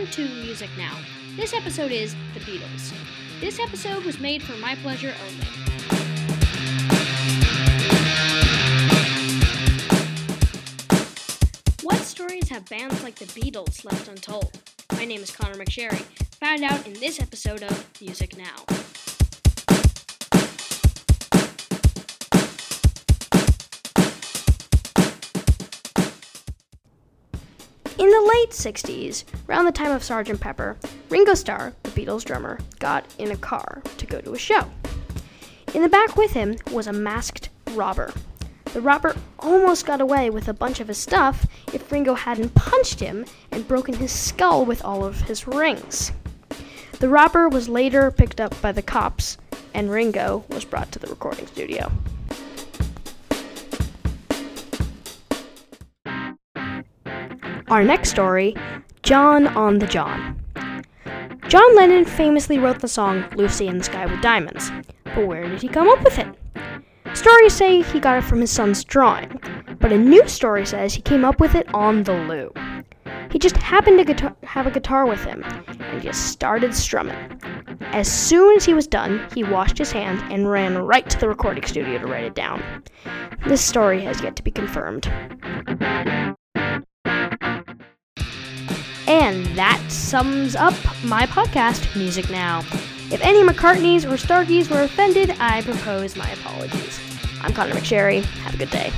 on to Music Now. This episode is The Beatles. This episode was made for my pleasure only. What stories have bands like The Beatles left untold? My name is Connor McSherry. Find out in this episode of Music Now. In the late 60s, around the time of Sgt. Pepper, Ringo Starr, the Beatles drummer, got in a car to go to a show. In the back with him was a masked robber. The robber almost got away with a bunch of his stuff if Ringo hadn't punched him and broken his skull with all of his rings. The robber was later picked up by the cops, and Ringo was brought to the recording studio. Our next story, John on the John. John Lennon famously wrote the song Lucy in the Sky with Diamonds, but where did he come up with it? Stories say he got it from his son's drawing, but a new story says he came up with it on the loo. He just happened to have a guitar with him and just started strumming. As soon as he was done, he washed his hands and ran right to the recording studio to write it down. This story has yet to be confirmed. And that sums up my podcast, Music Now. If any McCartneys or Starkeys were offended, I propose my apologies. I'm Connor McSherry. Have a good day.